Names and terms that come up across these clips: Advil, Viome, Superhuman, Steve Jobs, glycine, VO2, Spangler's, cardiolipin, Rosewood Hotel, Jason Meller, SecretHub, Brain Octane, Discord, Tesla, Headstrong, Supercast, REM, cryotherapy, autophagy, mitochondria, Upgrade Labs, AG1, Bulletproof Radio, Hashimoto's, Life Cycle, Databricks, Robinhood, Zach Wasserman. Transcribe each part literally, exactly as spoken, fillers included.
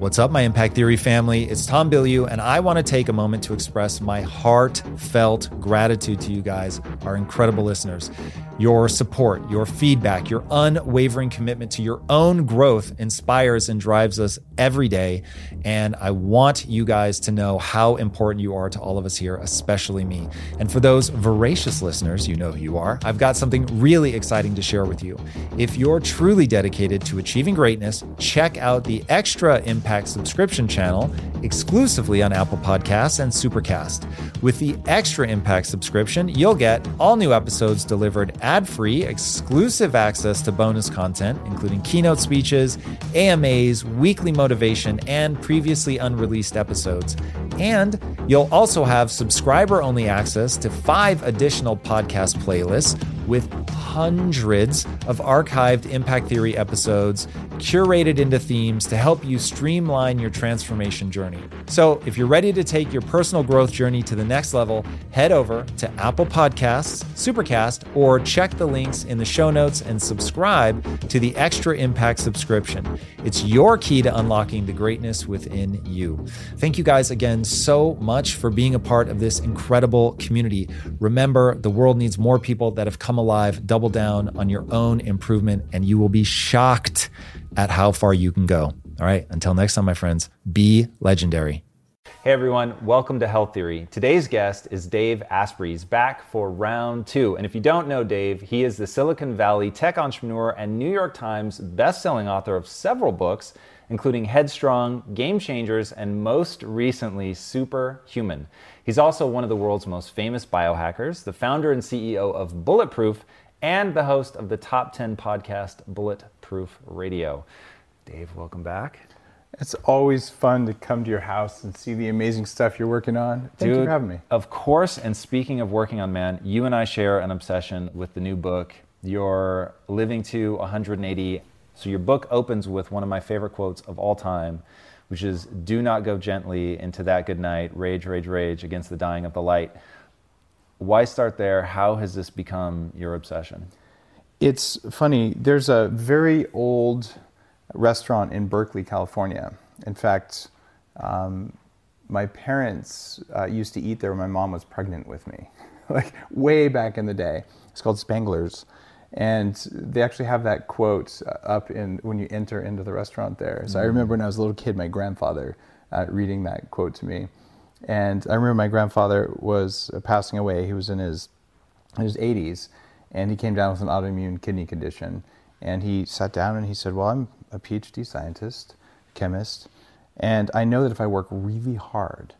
What's up, my Impact Theory family? It's Tom Bilyeu, and I want to take a moment to express my heartfelt gratitude to you guys, our incredible listeners. Your support, your feedback, your unwavering commitment to your own growth inspires and drives us every day, and I want you guys to know how important you are to all of us here, especially me. And for those voracious listeners, you know who you are, I've got something really exciting to share with you. If you're truly dedicated to achieving greatness, check out the Extra Impact Impact subscription channel exclusively on Apple Podcasts and Supercast. With the Extra Impact subscription, you'll get all new episodes delivered ad-free, exclusive access to bonus content, including keynote speeches, A M As, weekly motivation, and previously unreleased episodes. And you'll also have subscriber-only access to five additional podcast playlists with hundreds of archived Impact Theory episodes curated into themes to help you streamline your transformation journey. So if you're ready to take your personal growth journey to the next level, head over to Apple Podcasts, Supercast, or check the links in the show notes and subscribe to the Extra Impact subscription. It's your key to unlocking the greatness within you. Thank you guys again so much for being a part of this incredible community. Remember, the world needs more people that have come alive. Double down on your own improvement, and you will be shocked at how far you can go. All right, until next time, my friends, be legendary. Hey everyone, welcome to Health Theory. Today's guest is Dave Asprey. He's back for round two. And if you don't know Dave, he is the Silicon Valley tech entrepreneur and New York Times bestselling author of several books, including Headstrong, Game Changers, and most recently, Superhuman. He's also one of the world's most famous biohackers, the founder and C E O of Bulletproof, and the host of the top ten podcast, Bulletproof Radio. Dave, welcome back. It's always fun to come to your house and see the amazing stuff you're working on. Thank Dude, you for having me. Of course, and speaking of working on, man, you and I share an obsession with the new book, You're Living to one hundred eighty. So your book opens with one of my favorite quotes of all time, which is, do not go gently into that good night, rage, rage, rage against the dying of the light. Why start there? How has this become your obsession? It's funny. There's a very old restaurant in Berkeley, California. In fact, um, my parents uh, used to eat there when my mom was pregnant with me, like way back in the day. It's called Spangler's. And they actually have that quote up in when you enter into the restaurant there. So mm-hmm. I remember when I was a little kid, my grandfather uh, reading that quote to me. And I remember my grandfather was passing away. He was in his in his eighties, and he came down with an autoimmune kidney condition. And he sat down and he said, well, I'm a PhD scientist, chemist, and I know that if I work really hard,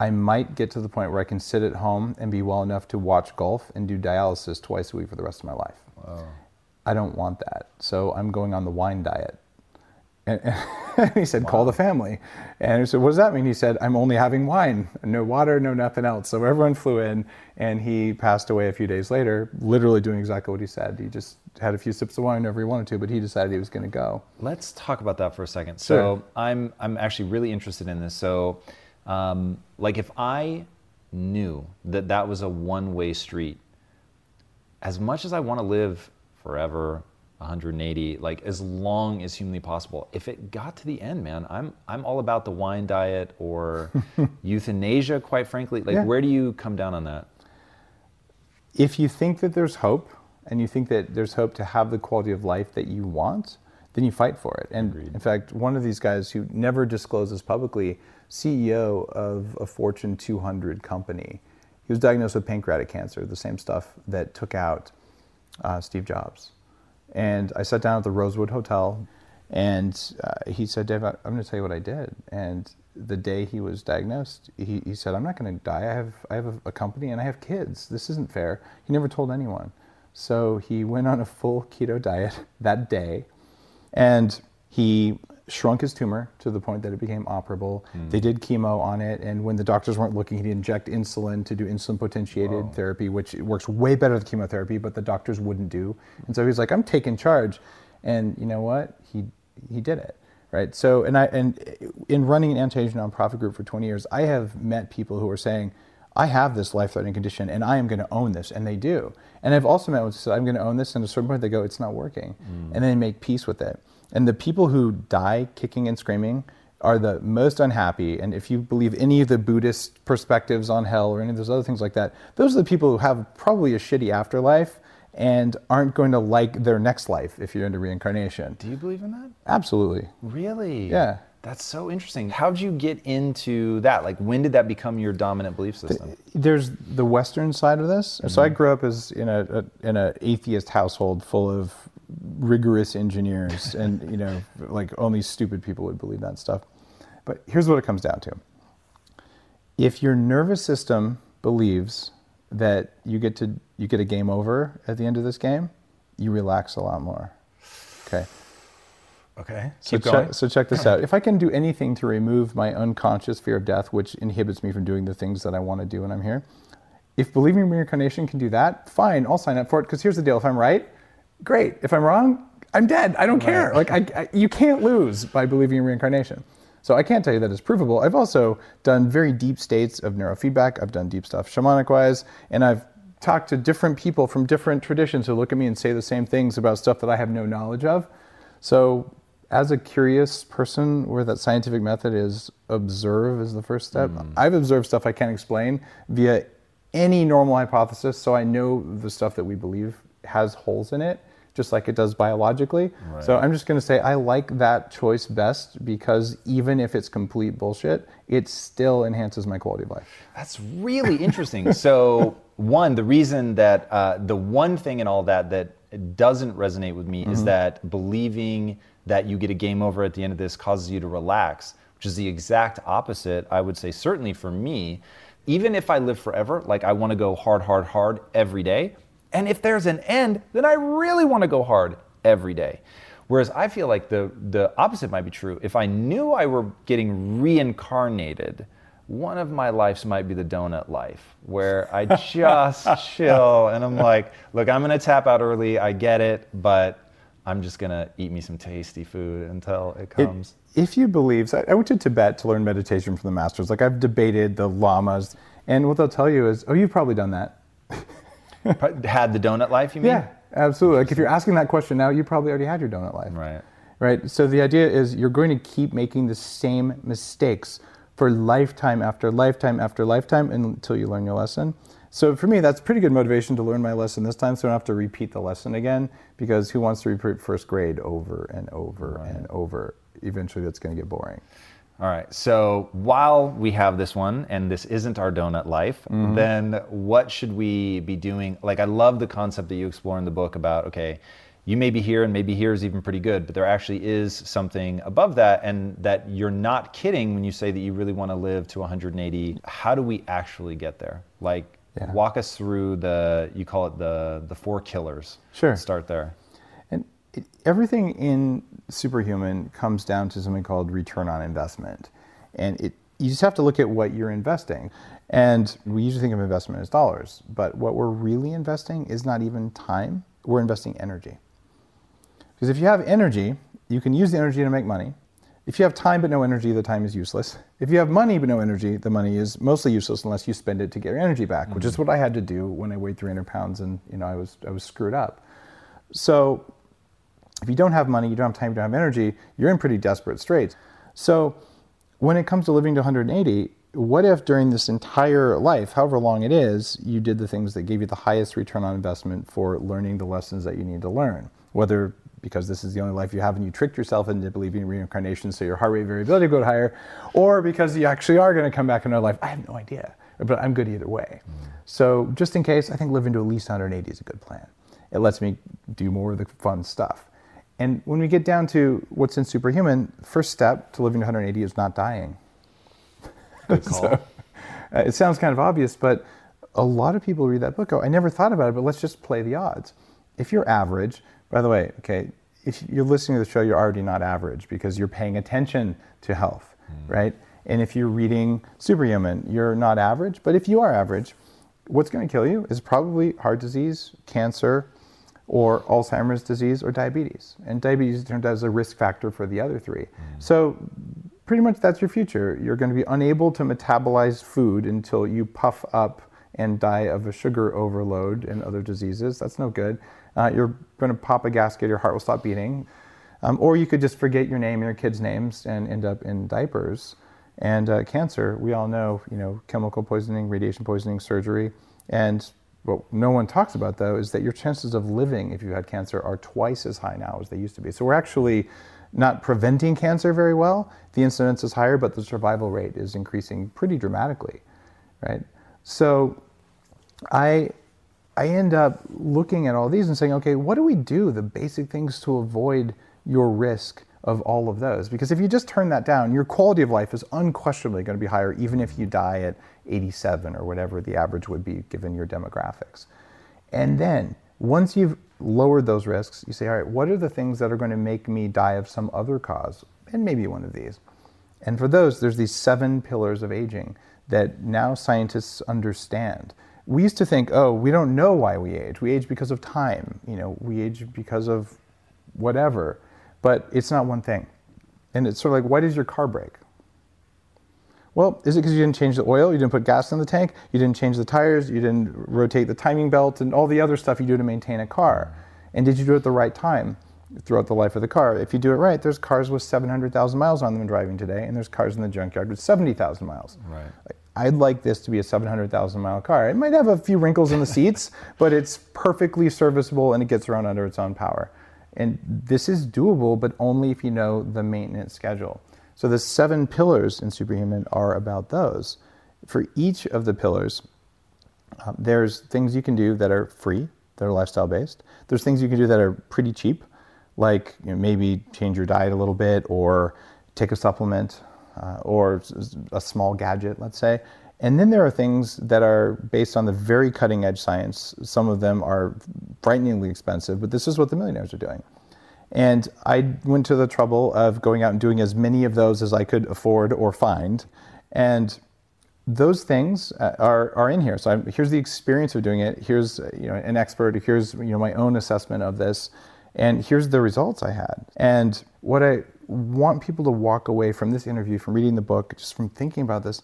I might get to the point where I can sit at home and be well enough to watch golf and do dialysis twice a week for the rest of my life. Wow. I don't want that. So I'm going on the wine diet. And, and he said, wow. Call the family. And I said, what does that mean? He said, I'm only having wine, no water, no nothing else. So everyone flew in, and he passed away a few days later, literally doing exactly what he said. He just had a few sips of wine whenever he wanted to, but he decided he was going to go. Let's talk about that for a second. Sure. So I'm I'm actually really interested in this. So Um, like if I knew that that was a one-way street, as much as I want to live forever, one hundred eighty, like as long as humanly possible, if it got to the end, man, I'm I'm all about the wine diet or euthanasia, quite frankly. Like, yeah. Where do you come down on that? If you think that there's hope and you think that there's hope to have the quality of life that you want, then you fight for it. And Agreed. In fact, one of these guys who never discloses publicly, C E O of a Fortune two hundred company, he was diagnosed with pancreatic cancer, the same stuff that took out uh, Steve Jobs. And I sat down at the Rosewood Hotel, and uh, he said, Dave, I'm going to tell you what I did. And the day he was diagnosed, he, he said, I'm not going to die. I have, I have a, a company and I have kids. This isn't fair. He never told anyone. So he went on a full keto diet that day. And he shrunk his tumor to the point that it became operable. Mm. They did chemo on it, and when the doctors weren't looking, he'd inject insulin to do insulin-potentiated wow. therapy, which works way better than chemotherapy, but the doctors wouldn't do. And so he was like, I'm taking charge. And you know what? He he did it, right? So, and I and in running an anti-aging nonprofit group for twenty years, I have met people who are saying, I have this life-threatening condition, and I am going to own this, and they do. And I've also met with, so I'm going to own this, and at a certain point they go, it's not working, mm. and then they make peace with it. And the people who die kicking and screaming are the most unhappy. And if you believe any of the Buddhist perspectives on hell or any of those other things like that, those are the people who have probably a shitty afterlife and aren't going to like their next life if you're into reincarnation. Do you believe in that? Absolutely. Really? Yeah. That's so interesting. How did you get into that? Like, when did that become your dominant belief system? There's the Western side of this. Mm-hmm. So I grew up as in a, a in an atheist household full of rigorous engineers, and you know, like only stupid people would believe that stuff. But here's what it comes down to: if your nervous system believes that you get to you get a game over at the end of this game, you relax a lot more. Okay. Okay. So Keep going. Check, so check this out. If I can do anything to remove my unconscious fear of death, which inhibits me from doing the things that I want to do when I'm here, if believing in reincarnation can do that, fine, I'll sign up for it. Because here's the deal: if I'm right, great. If I'm wrong, I'm dead. I don't right. care. Like I, I, you can't lose by believing in reincarnation. So I can't tell you that it's provable. I've also done very deep states of neurofeedback. I've done deep stuff shamanic-wise, and I've talked to different people from different traditions who look at me and say the same things about stuff that I have no knowledge of. So, as a curious person, where that scientific method is observe is the first step. Mm. I've observed stuff I can't explain via any normal hypothesis, so I know the stuff that we believe has holes in it, just like it does biologically. Right. So I'm just going to say I like that choice best because even if it's complete bullshit, it still enhances my quality of life. That's really interesting. So one, the reason that uh, the one thing in all that that doesn't resonate with me mm-hmm. is that believing that you get a game over at the end of this causes you to relax, which is the exact opposite, I would say, certainly for me. Even if I live forever, like I want to go hard, hard, hard every day. And if there's an end, then I really want to go hard every day. Whereas I feel like the, the opposite might be true. If I knew I were getting reincarnated, one of my lives might be the donut life, where I just chill and I'm like, look, I'm going to tap out early. I get it, but I'm just going to eat me some tasty food until it comes. It, if you believe, so I went to Tibet to learn meditation from the masters. Like I've debated the lamas, and what they'll tell you is, oh, you've probably done that. Had the donut life, you mean? Yeah, absolutely. Like if you're asking that question now, you probably already had your donut life. Right. Right. So the idea is you're going to keep making the same mistakes for lifetime after lifetime after lifetime until you learn your lesson. So for me, that's pretty good motivation to learn my lesson this time so I don't have to repeat the lesson again, because who wants to repeat first grade over and over right. and over? Eventually that's going to get boring. All right, so while we have this one and this isn't our donut life, mm-hmm. then what should we be doing? Like I love the concept that you explore in the book about, okay, you may be here and maybe here is even pretty good, but there actually is something above that, and that you're not kidding when you say that you really want to live to one hundred eighty. How do we actually get there? Like. Yeah. Walk us through the, you call it the the four killers. Sure. Start there. And it, everything in Superhuman comes down to something called return on investment. And it you just have to look at what you're investing. And we usually think of investment as dollars, but what we're really investing is not even time. We're investing energy. Because if you have energy, you can use the energy to make money. If you have time but no energy, the time is useless. If you have money but no energy, the money is mostly useless unless you spend it to get your energy back, mm-hmm. which is what I had to do when I weighed three hundred pounds and you know I was I was screwed up. So if you don't have money, you don't have time, you don't have energy, you're in pretty desperate straits. So when it comes to living to one hundred eighty, what if during this entire life, however long it is, you did the things that gave you the highest return on investment for learning the lessons that you need to learn? Whether because this is the only life you have and you tricked yourself into believing in reincarnation so your heart rate variability will go higher, or because you actually are going to come back in another life. I have no idea, but I'm good either way. Mm. So just in case, I think living to at least one hundred eighty is a good plan. It lets me do more of the fun stuff. And when we get down to what's in Superhuman, first step to living to one hundred eighty is not dying. Good call. So, uh, it sounds kind of obvious, but a lot of people read that book, go, I never thought about it, but let's just play the odds. If you're average, by the way, okay, if you're listening to the show, you're already not average because you're paying attention to health, mm. right? And if you're reading Superhuman, you're not average. But if you are average, what's going to kill you is probably heart disease, cancer, or Alzheimer's disease, or diabetes. And diabetes turns out is a risk factor for the other three. Mm. So pretty much that's your future. You're going to be unable to metabolize food until you puff up and die of a sugar overload and other diseases. That's no good. Uh, you're going to pop a gasket, your heart will stop beating. Um, or you could just forget your name and your kids' names and end up in diapers. And uh, cancer, we all know, you know, chemical poisoning, radiation poisoning, surgery. And what no one talks about, though, is that your chances of living if you had cancer are twice as high now as they used to be. So we're actually not preventing cancer very well. The incidence is higher, but the survival rate is increasing pretty dramatically, right? So I... I end up looking at all these and saying, okay, what do we do, the basic things to avoid your risk of all of those? Because if you just turn that down, your quality of life is unquestionably going to be higher, even if you die at eighty-seven or whatever the average would be given your demographics. And then once you've lowered those risks, you say, all right, what are the things that are going to make me die of some other cause? And maybe one of these. And for those, there's these seven pillars of aging that now scientists understand. We used to think, oh, we don't know why we age. We age because of time. You know, we age because of whatever. But it's not one thing. And it's sort of like, why does your car break? Well, is it because you didn't change the oil? You didn't put gas in the tank? You didn't change the tires? You didn't rotate the timing belt and all the other stuff you do to maintain a car? And did you do it at the right time throughout the life of the car? If you do it right, there's cars with seven hundred thousand miles on them driving today, and there's cars in the junkyard with seventy thousand miles. Right. Like, I'd like this to be a seven hundred thousand mile car. It might have a few wrinkles in the seats, but it's perfectly serviceable and it gets around under its own power. And this is doable, but only if you know the maintenance schedule. So the seven pillars in Superhuman are about those. For each of the pillars, um, there's things you can do that are free, that are lifestyle based. There's things you can do that are pretty cheap, like you know, maybe change your diet a little bit or take a supplement. Uh, or a small gadget, let's say. And then there are things that are based on the very cutting edge science. Some of them are frighteningly expensive, but this is what the millionaires are doing. And I went to the trouble of going out and doing as many of those as I could afford or find. And those things are, are in here. So I'm, here's the experience of doing it. Here's you know, an expert. Here's you know, my own assessment of this. And here's the results I had. And what I want people to walk away from this interview, from reading the book, just from thinking about this.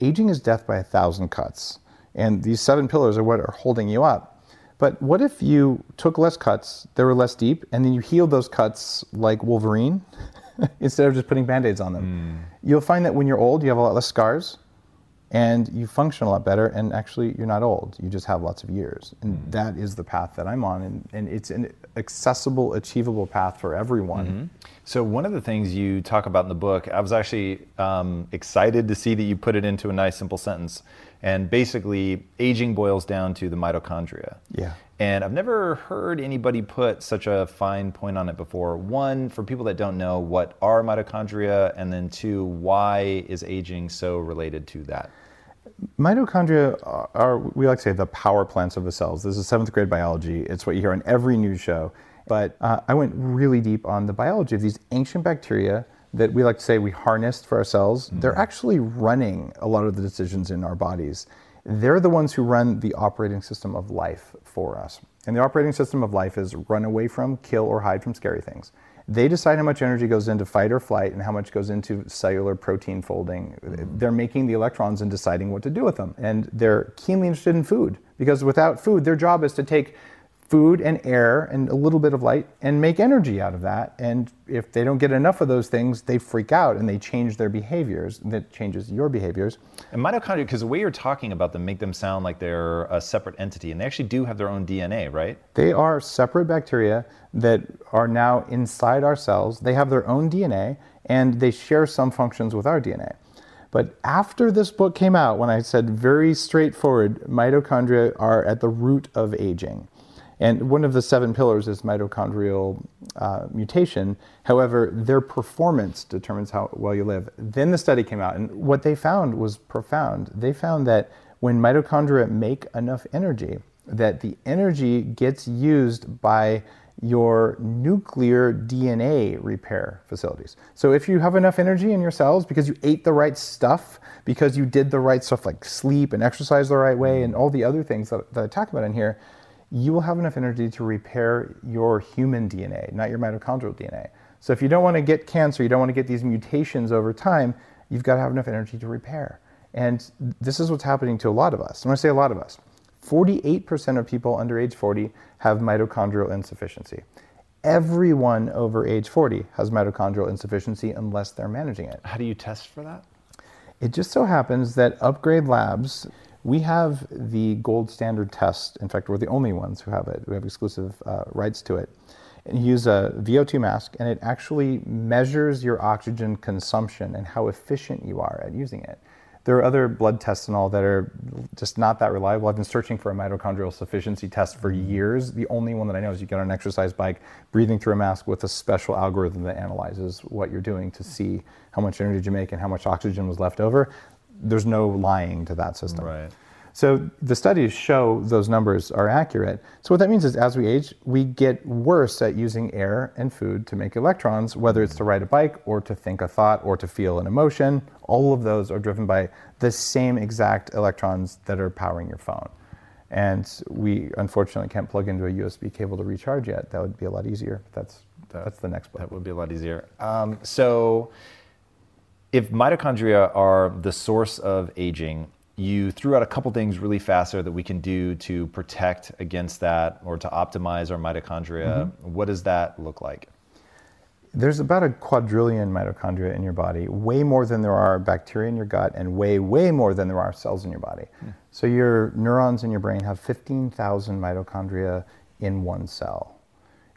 Aging is death by a thousand cuts. And these seven pillars are what are holding you up. But what if you took less cuts, they were less deep, and then you healed those cuts like Wolverine instead of just putting Band-Aids on them? Mm. You'll find that when you're old, you have a lot less scars and you function a lot better, and actually you're not old, you just have lots of years. And mm. that is the path that I'm on, and, and it's an accessible, achievable path for everyone. Mm-hmm. So one of the things you talk about in the book, I was actually um, excited to see that you put it into a nice simple sentence, and basically aging boils down to the mitochondria. Yeah. And I've never heard anybody put such a fine point on it before. One, for people that don't know, what are mitochondria? And then two, why is aging so related to that? Mitochondria are, we like to say, the power plants of the cells. This is seventh grade biology. It's what you hear on every news show. But uh, I went really deep on the biology of these ancient bacteria that we like to say we harnessed for ourselves. Mm-hmm. They're actually running a lot of the decisions in our bodies. They're the ones who run the operating system of life for us. And the operating system of life is run away from, kill, or hide from scary things. They decide how much energy goes into fight or flight and how much goes into cellular protein folding. Mm-hmm. They're making the electrons and deciding what to do with them. And they're keenly interested in food, because without food, their job is to take food and air and a little bit of light and make energy out of that. And if they don't get enough of those things, they freak out and they change their behaviors. That changes your behaviors. And mitochondria, because the way you're talking about them, make them sound like they're a separate entity, and they actually do have their own D N A, right? They are separate bacteria that are now inside our cells. They have their own D N A and they share some functions with our D N A. But after this book came out, when I said very straightforward, mitochondria are at the root of aging. And one of the seven pillars is mitochondrial uh, mutation. However, their performance determines how well you live. Then the study came out, and what they found was profound. They found that when mitochondria make enough energy, that the energy gets used by your nuclear D N A repair facilities. So if you have enough energy in your cells because you ate the right stuff, because you did the right stuff like sleep and exercise the right way and all the other things that, that I talk about in here, you will have enough energy to repair your human D N A, not your mitochondrial D N A. So if you don't want to get cancer, you don't want to get these mutations over time, you've got to have enough energy to repair. And this is what's happening to a lot of us. When I say a lot of us, forty-eight percent of people under age forty have mitochondrial insufficiency. everyone over age forty has mitochondrial insufficiency unless they're managing it. How do you test for that? It just so happens that Upgrade Labs, we have the gold standard test. In fact, we're the only ones who have it. We have exclusive uh, rights to it. And you use a V O two mask, and it actually measures your oxygen consumption and how efficient you are at using it. There are other blood tests and all that are just not that reliable. I've been searching for a mitochondrial sufficiency test for years. The only one that I know is you get on an exercise bike, breathing through a mask with a special algorithm that analyzes what you're doing to see how much energy you make and how much oxygen was left over. There's no lying to that system. Right. So the studies show those numbers are accurate. So what that means is as we age, we get worse at using air and food to make electrons, whether it's to ride a bike or to think a thought or to feel an emotion. All of those are driven by the same exact electrons that are powering your phone. And we unfortunately can't plug into a U S B cable to recharge yet. That would be a lot easier. That's, that, that's the next book. That would be a lot easier. Um, so if mitochondria are the source of aging, you threw out a couple things really fast there that we can do to protect against that or to optimize our mitochondria. Mm-hmm. What does that look like? There's about a quadrillion mitochondria in your body, way more than there are bacteria in your gut and way, way more than there are cells in your body. Mm. So your neurons in your brain have fifteen thousand mitochondria in one cell.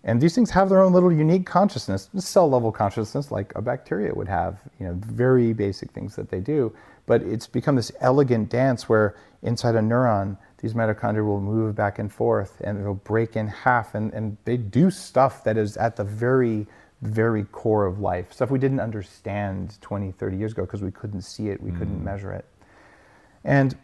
And these things have their own little unique consciousness, cell level consciousness like a bacteria would have, you know, very basic things that they do. But it's become this elegant dance where inside a neuron, these mitochondria will move back and forth and it'll break in half and, and they do stuff that is at the very, very core of life. Stuff we didn't understand twenty, thirty years ago because we couldn't see it, we mm. couldn't measure it. And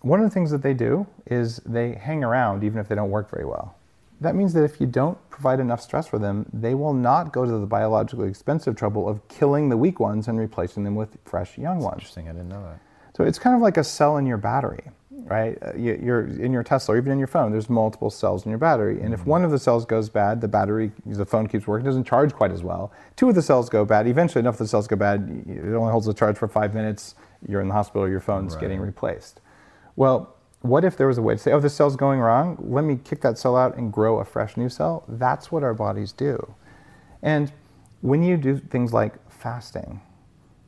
one of the things that they do is they hang around even if they don't work very well. That means that if you don't provide enough stress for them, they will not go to the biologically expensive trouble of killing the weak ones and replacing them with fresh young That's ones. Interesting, I didn't know that. So it's kind of like a cell in your battery, right? You're in your Tesla or even in your phone, there's multiple cells in your battery. And mm-hmm. if one of the cells goes bad, the battery, the phone keeps working, doesn't charge quite as well. Two of the cells go bad, eventually enough of the cells go bad, it only holds the charge for five minutes, you're in the hospital, your phone's right. getting replaced. Well, what if there was a way to say, oh, this cell's going wrong, let me kick that cell out and grow a fresh new cell? That's what our bodies do. And when you do things like fasting,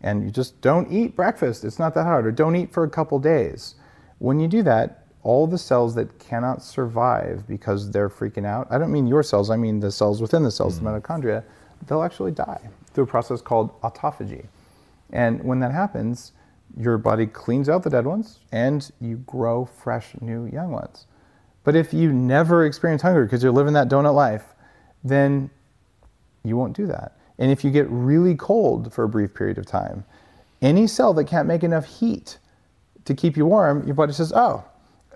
and you just don't eat breakfast, it's not that hard, or don't eat for a couple days, when you do that, all the cells that cannot survive because they're freaking out, I don't mean your cells, I mean the cells within the cells, mm-hmm. the mitochondria, they'll actually die through a process called autophagy. And when that happens, your body cleans out the dead ones and you grow fresh new young ones. But if you never experience hunger because you're living that donut life, then you won't do that. And if you get really cold for a brief period of time, any cell that can't make enough heat to keep you warm, your body says, oh,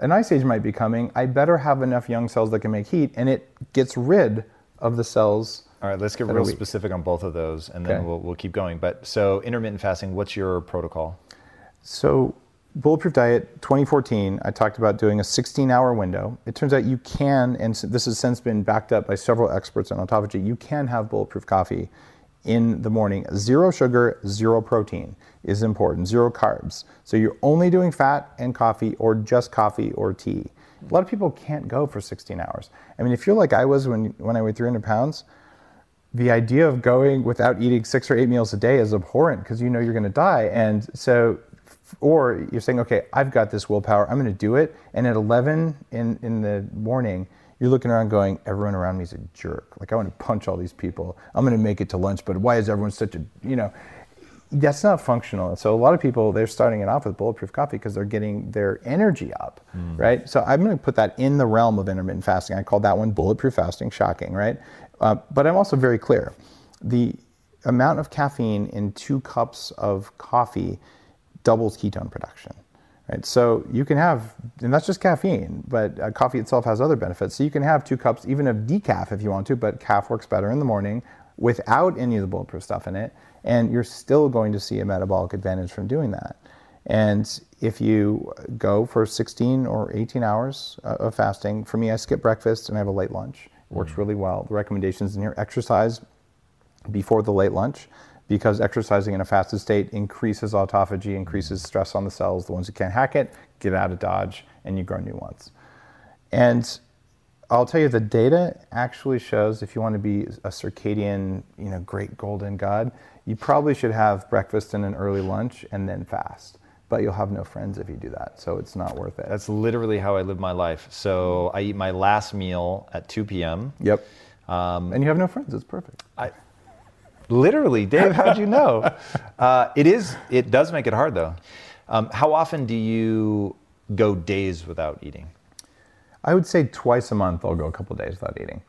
an ice age might be coming. I better have enough young cells that can make heat. And it gets rid of the cells. All right, let's get real specific on both of those and then okay. we'll, we'll keep going. But so intermittent fasting, what's your protocol? So Bulletproof Diet twenty fourteen, I talked about doing a sixteen hour window. It turns out you can, and this has since been backed up by several experts on autophagy, you can have bulletproof coffee in the morning. Zero sugar, zero protein is important, zero carbs. So you're only doing fat and coffee or just coffee or tea. A lot of people can't go for sixteen hours. I mean, if you're like I was when, when I weighed three hundred pounds, the idea of going without eating six or eight meals a day is abhorrent because you know you're gonna die. And so, or you're saying, okay, I've got this willpower, I'm going to do it. And at eleven in, in the morning, you're looking around going, everyone around me is a jerk. Like, I want to punch all these people. I'm going to make it to lunch, but why is everyone such a, you know, that's not functional. So a lot of people, they're starting it off with bulletproof coffee because they're getting their energy up, mm. right? So I'm going to put that in the realm of intermittent fasting. I call that one bulletproof fasting, shocking, right? Uh, but I'm also very clear. The amount of caffeine in two cups of coffee doubles ketone production, right? So you can have, and that's just caffeine, but uh, coffee itself has other benefits. So you can have two cups even of decaf if you want to, but calf works better in the morning without any of the bulletproof stuff in it, and you're still going to see a metabolic advantage from doing that. And if you go for sixteen or eighteen hours of fasting, for me, I skip breakfast and I have a late lunch. It works mm-hmm. really well. The recommendations in here, exercise before the late lunch, because exercising in a fasted state increases autophagy, increases stress on the cells. The ones who can't hack it, get out of Dodge, and you grow new ones. And I'll tell you, the data actually shows if you want to be a circadian, you know, great golden god, you probably should have breakfast and an early lunch and then fast. But you'll have no friends if you do that, so it's not worth it. That's literally how I live my life. So I eat my last meal at two p m Yep. Um, and you have no friends. It's perfect. I, literally, Dave, how'd you know? uh, it is. It does make it hard, though. Um, how often do you go days without eating? I would say twice a month I'll go a couple days without eating.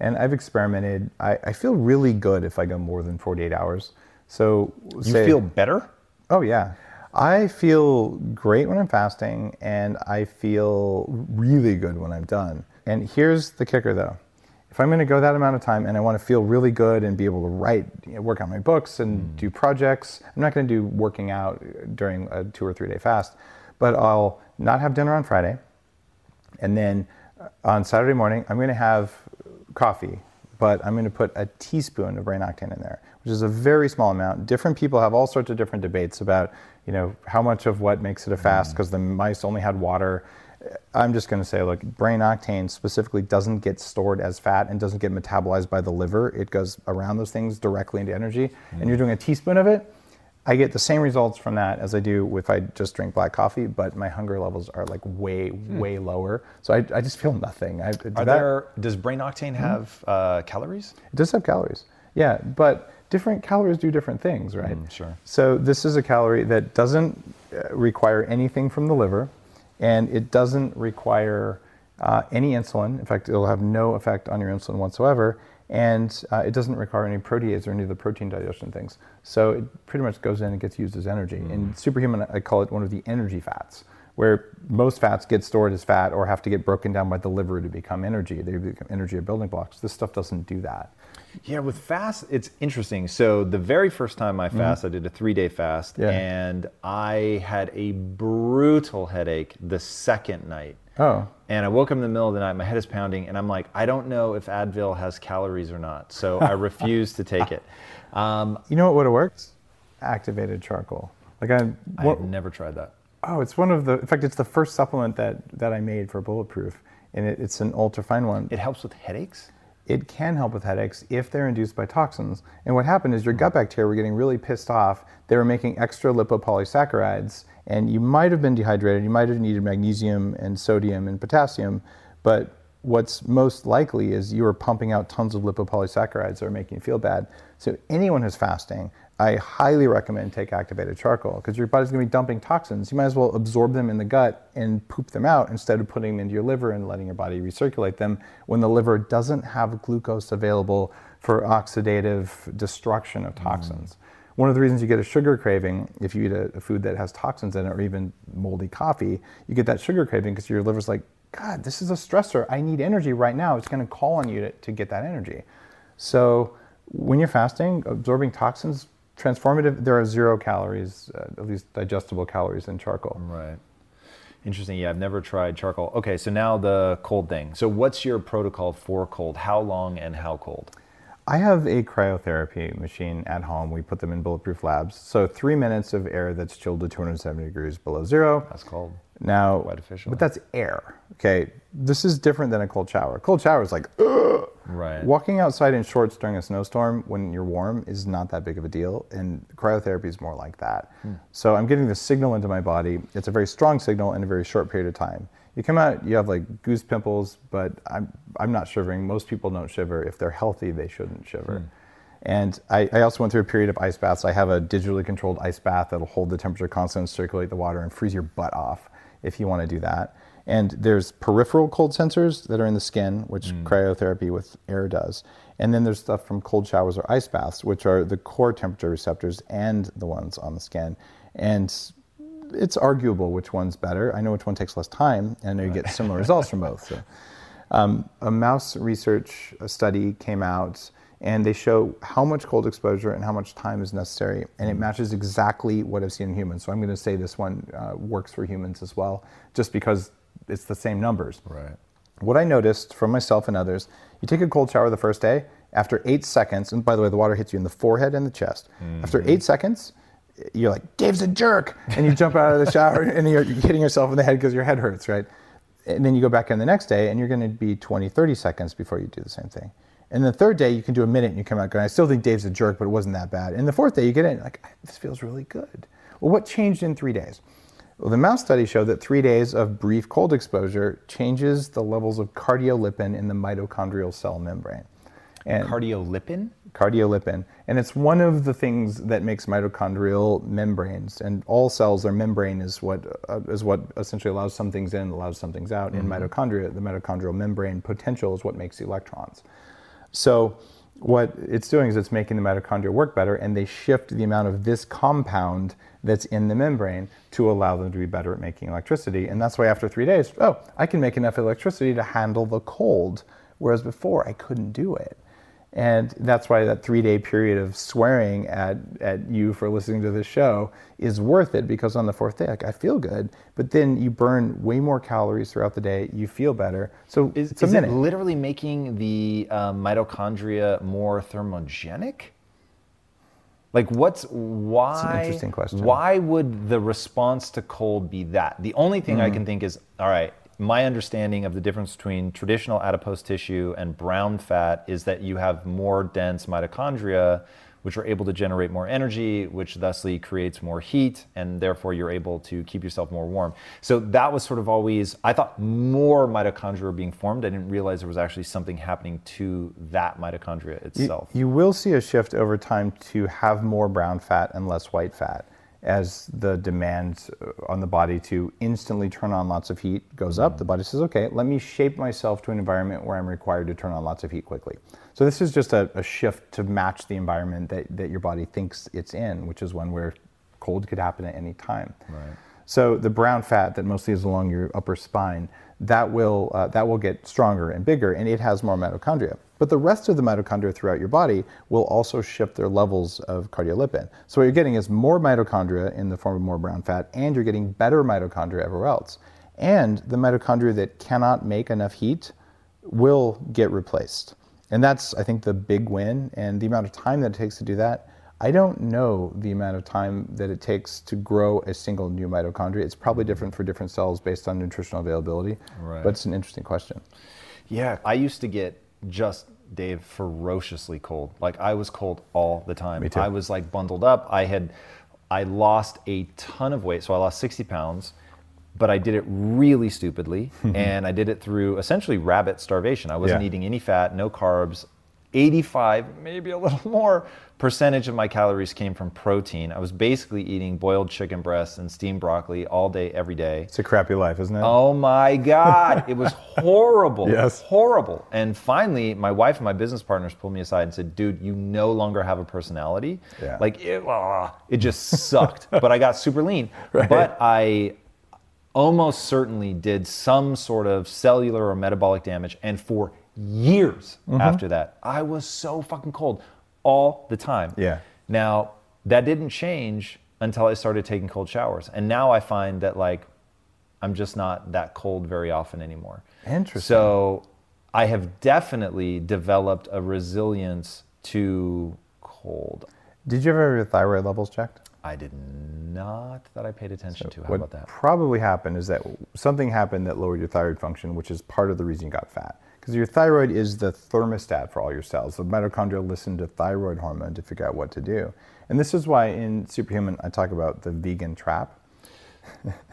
And I've experimented. I, I feel really good if I go more than forty-eight hours. So you say, feel better? Oh, yeah. I feel great when I'm fasting, and I feel really good when I'm done. And here's the kicker, though. If I'm going to go that amount of time and I want to feel really good and be able to write, you know, work on my books and mm. do projects, I'm not going to do working out during a two or three day fast, but I'll not have dinner on Friday. And then on Saturday morning, I'm going to have coffee, but I'm going to put a teaspoon of brain octane in there, which is a very small amount. Different people have all sorts of different debates about, you know, how much of what makes it a fast because mm. the mice only had water. I'm just going to say, look, brain octane specifically doesn't get stored as fat and doesn't get metabolized by the liver. It goes around those things directly into energy. Mm. And you're doing a teaspoon of it. I get the same results from that as I do if I just drink black coffee, but my hunger levels are like way, mm. way lower. So I, I just feel nothing. I, do are that, there, does brain octane have mm. uh, calories? It does have calories. Yeah, but different calories do different things, right? Mm, sure. So this is a calorie that doesn't require anything from the liver, and it doesn't require uh, any insulin. In fact, it'll have no effect on your insulin whatsoever. And uh, it doesn't require any protease or any of the protein digestion things. So it pretty much goes in and gets used as energy. Mm. In Superhuman, I call it one of the energy fats, where most fats get stored as fat or have to get broken down by the liver to become energy. They become energy or building blocks. This stuff doesn't do that. Yeah, with fast, it's interesting. So the very first time I fast, mm-hmm. I did a three-day fast, yeah. and I had a brutal headache the second night. Oh. And I woke up in the middle of the night, my head is pounding, and I'm like, I don't know if Advil has calories or not, so I refuse to take it. Um, you know what would have worked? Activated charcoal. Like I, what, I had never tried that. Oh, it's one of the, in fact, it's the first supplement that, that I made for Bulletproof, and it, it's an ultra-fine one. It helps with headaches? It can help with headaches if they're induced by toxins. And what happened is your gut bacteria were getting really pissed off. They were making extra lipopolysaccharides, and you might have been dehydrated. You might have needed magnesium and sodium and potassium, but what's most likely is you were pumping out tons of lipopolysaccharides that are making you feel bad. So anyone who's fasting, I highly recommend take activated charcoal because your body's going to be dumping toxins. You might as well absorb them in the gut and poop them out instead of putting them into your liver and letting your body recirculate them when the liver doesn't have glucose available for oxidative destruction of toxins. Mm. One of the reasons you get a sugar craving, if you eat a, a food that has toxins in it or even moldy coffee, you get that sugar craving because your liver's like, God, this is a stressor. I need energy right now. It's going to call on you to, to get that energy. So when you're fasting, absorbing toxins, transformative, there are zero calories, uh, at least digestible calories in charcoal. Right. Interesting. Yeah, I've never tried charcoal. Okay, so now the cold thing. So what's your protocol for cold? How long and how cold? I have a cryotherapy machine at home. We put them in Bulletproof Labs. So three minutes of air that's chilled to two hundred seventy degrees below zero. That's cold. Now, quite official. But that's air. Okay, this is different than a cold shower. A cold shower is like, ugh. Right. Walking outside in shorts during a snowstorm when you're warm is not that big of a deal, and cryotherapy is more like that. Hmm. So I'm getting this signal into my body. It's a very strong signal in a very short period of time. You come out, you have like goose pimples, but I'm I'm not shivering. Most people don't shiver. If they're healthy, they shouldn't shiver. Hmm. And I, I also went through a period of ice baths. I have a digitally controlled ice bath that'll hold the temperature constant and circulate the water and freeze your butt off if you want to do that. And there's peripheral cold sensors that are in the skin, which mm. cryotherapy with air does. And then there's stuff from cold showers or ice baths, which are the core temperature receptors and the ones on the skin. And it's arguable which one's better. I know which one takes less time, and I know you get similar results from both. So. Um, a mouse research study came out, and they show how much cold exposure and how much time is necessary, and it matches exactly what I've seen in humans. So I'm going to say this one uh, works for humans as well, just because it's the same numbers. Right. What I noticed from myself and others, you take a cold shower the first day, after eight seconds, and by the way, the water hits you in the forehead and the chest. Mm-hmm. After eight seconds, you're like, Dave's a jerk, and you jump out of the shower and you're hitting yourself in the head because your head hurts, right? And then you go back in the next day and you're going to be twenty, thirty seconds before you do the same thing. And the third day you can do a minute and you come out going, I still think Dave's a jerk, but it wasn't that bad. And the fourth day you get in, like, this feels really good. Well, what changed in three days? Well, the mouse study showed that three days of brief cold exposure changes the levels of cardiolipin in the mitochondrial cell membrane. And cardiolipin? Cardiolipin. And it's one of the things that makes mitochondrial membranes. And all cells, their membrane is what uh, is what essentially allows some things in, allows some things out. Mm-hmm. In mitochondria, the mitochondrial membrane potential is what makes the electrons. So what it's doing is it's making the mitochondria work better, and they shift the amount of this compound that's in the membrane to allow them to be better at making electricity. And that's why after three days, oh, I can make enough electricity to handle the cold, whereas before I couldn't do it. And that's why that three-day period of swearing at, at you for listening to this show is worth it, because on the fourth day, like, I feel good, but then you burn way more calories throughout the day, you feel better. So is, it's a is minute. It literally making the uh, mitochondria more thermogenic? Like what's, why, that's an interesting question. Why would the response to cold be that? The only thing mm. I can think is, all right, my understanding of the difference between traditional adipose tissue and brown fat is that you have more dense mitochondria, which are able to generate more energy, which thusly creates more heat, and therefore you're able to keep yourself more warm. So that was sort of always, I thought more mitochondria were being formed. I didn't realize there was actually something happening to that mitochondria itself. You, you will see a shift over time to have more brown fat and less white fat, as the demand on the body to instantly turn on lots of heat goes up. The body says, okay, let me shape myself to an environment where I'm required to turn on lots of heat quickly. So this is just a, a shift to match the environment that, that your body thinks it's in, which is one where cold could happen at any time. Right. So the brown fat that mostly is along your upper spine, that will, uh, that will get stronger and bigger, and it has more mitochondria. But the rest of the mitochondria throughout your body will also shift their levels of cardiolipin. So what you're getting is more mitochondria in the form of more brown fat, and you're getting better mitochondria everywhere else. And the mitochondria that cannot make enough heat will get replaced. And that's, I think, the big win. And the amount of time that it takes to do that, I don't know the amount of time that it takes to grow a single new mitochondria. It's probably different for different cells based on nutritional availability, right. But it's an interesting question. Yeah, I used to get just, Dave, ferociously cold. Like I was cold all the time. Me too. I was like bundled up. I had, I lost a ton of weight. So I lost sixty pounds, but I did it really stupidly. And I did it through essentially rabbit starvation. I wasn't yeah. eating any fat, no carbs. eighty-five, maybe a little more, percentage of my calories came from protein. I was basically eating boiled chicken breasts and steamed broccoli all day, every day. It's a crappy life, isn't it? Oh my God, it was horrible, yes. horrible. And finally, my wife and my business partners pulled me aside and said, dude, you no longer have a personality. Yeah. Like, it, uh, it just sucked, but I got super lean. Right. But I almost certainly did some sort of cellular or metabolic damage, and for years mm-hmm. after that, I was so fucking cold all the time. Yeah. Now, that didn't change until I started taking cold showers. And now I find that, like, I'm just not that cold very often anymore. Interesting. So I have definitely developed a resilience to cold. Did you ever have your thyroid levels checked? I did not that I paid attention so to. How about that? What probably happened is that something happened that lowered your thyroid function, which is part of the reason you got fat. Because your thyroid is the thermostat for all your cells. The mitochondria listen to thyroid hormone to figure out what to do. And this is why in Superhuman, I talk about the vegan trap.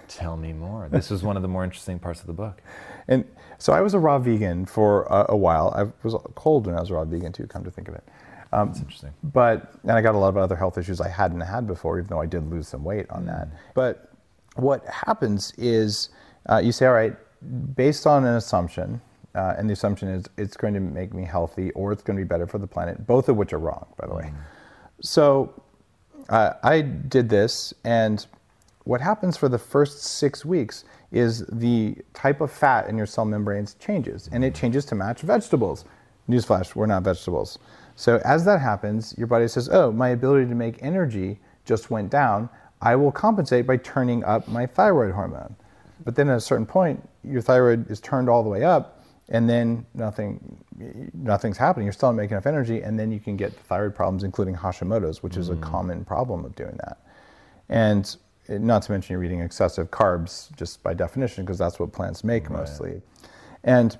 Tell me more. This is one of the more interesting parts of the book. And so I was a raw vegan for a, a while. I was cold when I was a raw vegan too, come to think of it. Um, That's interesting. But, and I got a lot of other health issues I hadn't had before, even though I did lose some weight on that. But what happens is uh, you say, all right, based on an assumption, Uh, and the assumption is it's going to make me healthy or it's going to be better for the planet, both of which are wrong, by the way. Mm. So uh, I did this, and what happens for the first six weeks is the type of fat in your cell membranes changes, and it changes to match vegetables. Newsflash, we're not vegetables. So as that happens, your body says, oh, my ability to make energy just went down. I will compensate by turning up my thyroid hormone. But then at a certain point, your thyroid is turned all the way up, and then nothing, nothing's happening. You're still not making enough energy, and then you can get thyroid problems, including Hashimoto's, which mm-hmm. is a common problem of doing that. And not to mention you're eating excessive carbs just by definition, because that's what plants make right. mostly. And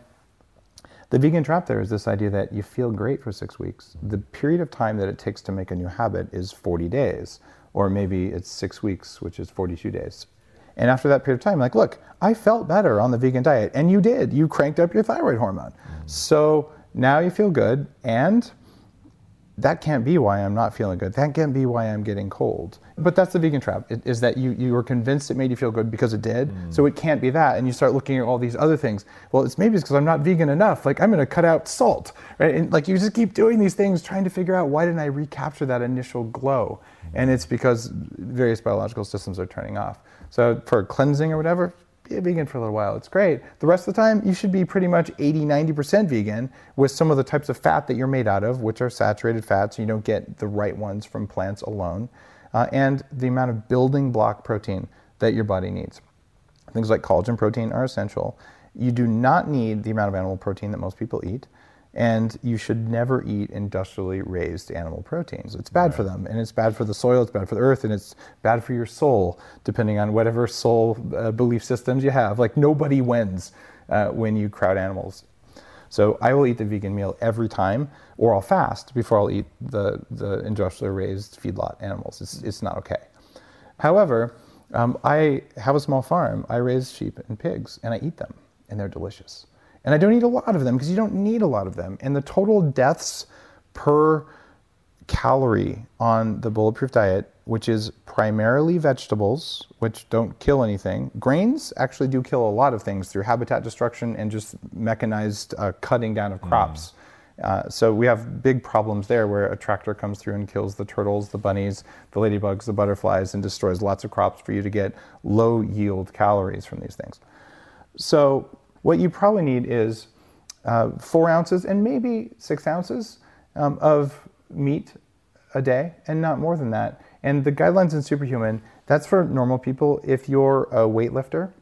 the vegan trap there is this idea that you feel great for six weeks. The period of time that it takes to make a new habit is forty days, or maybe it's six weeks, which is forty-two days. And after that period of time, like, look, I felt better on the vegan diet. And you did. You cranked up your thyroid hormone. Mm-hmm. So now you feel good. And that can't be why I'm not feeling good. That can't be why I'm getting cold. But that's the vegan trap, it, is that you, you were convinced it made you feel good because it did. Mm. So it can't be that. And you start looking at all these other things. Well, it's maybe it's because I'm not vegan enough. Like, I'm going to cut out salt, right? And like, you just keep doing these things, trying to figure out, why didn't I recapture that initial glow? Mm. And it's because various biological systems are turning off. So for cleansing or whatever, be a vegan for a little while. It's great. The rest of the time, you should be pretty much eighty, ninety percent vegan, with some of the types of fat that you're made out of, which are saturated fats. So you don't get the right ones from plants alone. Uh, and the amount of building block protein that your body needs. Things like collagen protein are essential. You do not need the amount of animal protein that most people eat. And you should never eat industrially raised animal proteins. It's bad right. for them, and it's bad for the soil, it's bad for the earth, and it's bad for your soul, depending on whatever soul uh, belief systems you have. Like, nobody wins uh, when you crowd animals. So I will eat the vegan meal every time, or I'll fast before I'll eat the, the industrially raised feedlot animals. It's, it's not okay. However, um, I have a small farm. I raise sheep and pigs, and I eat them, and they're delicious. And I don't eat a lot of them, because you don't need a lot of them. And the total deaths per calorie on the Bulletproof diet, which is primarily vegetables, which don't kill anything. Grains actually do kill a lot of things through habitat destruction and just mechanized uh, cutting down of crops. Mm. Uh, so we have big problems there, where a tractor comes through and kills the turtles, the bunnies, the ladybugs, the butterflies, and destroys lots of crops for you to get low yield calories from these things. So what you probably need is uh, four ounces and maybe six ounces um, of meat a day, and not more than that. And the guidelines in Superhuman, that's for normal people. If you're a weightlifter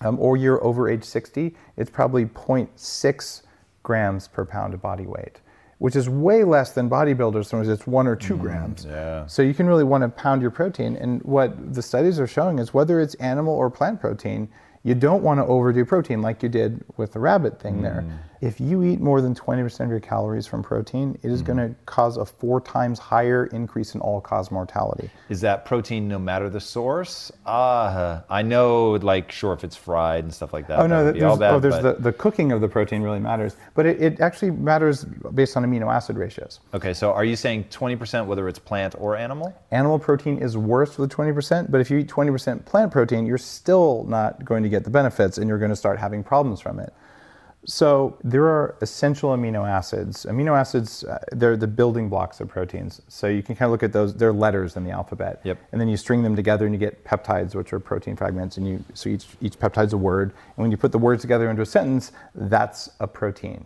um, or you're over age sixty, it's probably zero point six grams per pound of body weight, which is way less than bodybuilders. Sometimes it's one or two mm, grams. Yeah. So you can really want to pound your protein. And what the studies are showing is, whether it's animal or plant protein, you don't want to overdo protein like you did with the rabbit thing mm. there. If you eat more than twenty percent of your calories from protein, it is mm. going to cause a four times higher increase in all-cause mortality. Is that protein no matter the source? Uh, I know, like, sure, if it's fried and stuff like that. Oh, no, that there's, all bad, oh, there's but... the, the cooking of the protein really matters. But it, it actually matters based on amino acid ratios. Okay, so are you saying twenty percent whether it's plant or animal? Animal protein is worse with twenty percent, but if you eat twenty percent plant protein, you're still not going to get the benefits, and you're going to start having problems from it. So there are essential amino acids. Amino acids, uh, they're the building blocks of proteins. So you can kind of look at those, they're letters in the alphabet. Yep. And then you string them together and you get peptides, which are protein fragments. And you so each, each peptide's a word. And when you put the words together into a sentence, that's a protein,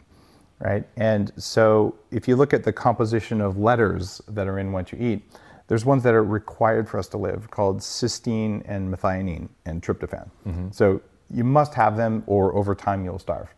right? And so if you look at the composition of letters that are in what you eat, there's ones that are required for us to live, called cysteine and methionine and tryptophan. Mm-hmm. So you must have them, or over time you'll starve.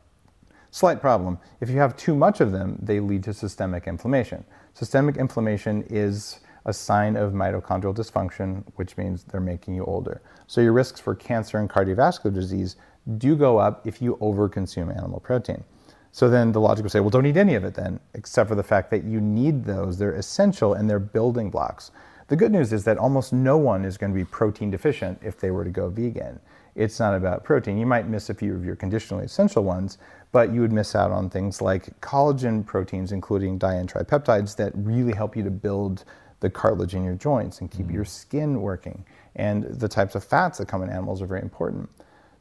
Slight problem: if you have too much of them, they lead to systemic inflammation. Systemic inflammation is a sign of mitochondrial dysfunction, which means they're making you older. So your risks for cancer and cardiovascular disease do go up if you overconsume animal protein. So then the logic would say, well, don't eat any of it then, except for the fact that you need those. They're essential and they're building blocks. The good news is that almost no one is going to be protein deficient if they were to go vegan. It's not about protein. You might miss a few of your conditionally essential ones, but you would miss out on things like collagen proteins, including di and tripeptides, that really help you to build the cartilage in your joints and keep mm-hmm. your skin working. And the types of fats that come in animals are very important.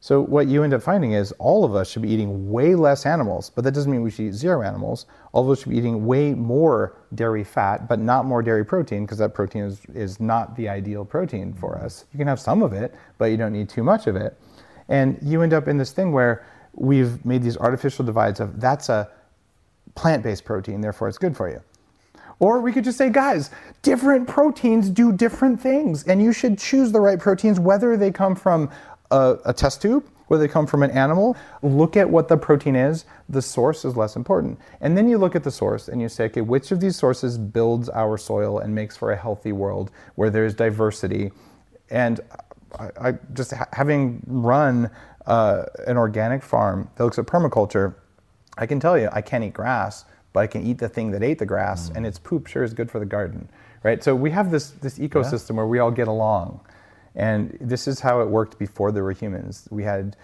So what you end up finding is, all of us should be eating way less animals, but that doesn't mean we should eat zero animals. All of us should be eating way more dairy fat, but not more dairy protein, because that protein is, is not the ideal protein for us. You can have some of it, but you don't need too much of it. And you end up in this thing where we've made these artificial divides of, that's a plant-based protein, therefore it's good for you. Or we could just say, guys, different proteins do different things, and you should choose the right proteins, whether they come from A, a test tube, whether they come from an animal. Look at what the protein is. The source is less important. And then you look at the source and you say, okay, which of these sources builds our soil and makes for a healthy world where there's diversity And I, I just ha having run uh, an organic farm that looks at permaculture, I can tell you I can't eat grass, but I can eat the thing that ate the grass, mm. and its poop sure is good for the garden, right? So we have this this ecosystem yeah. where we all get along, and this is how it worked before there were humans. We had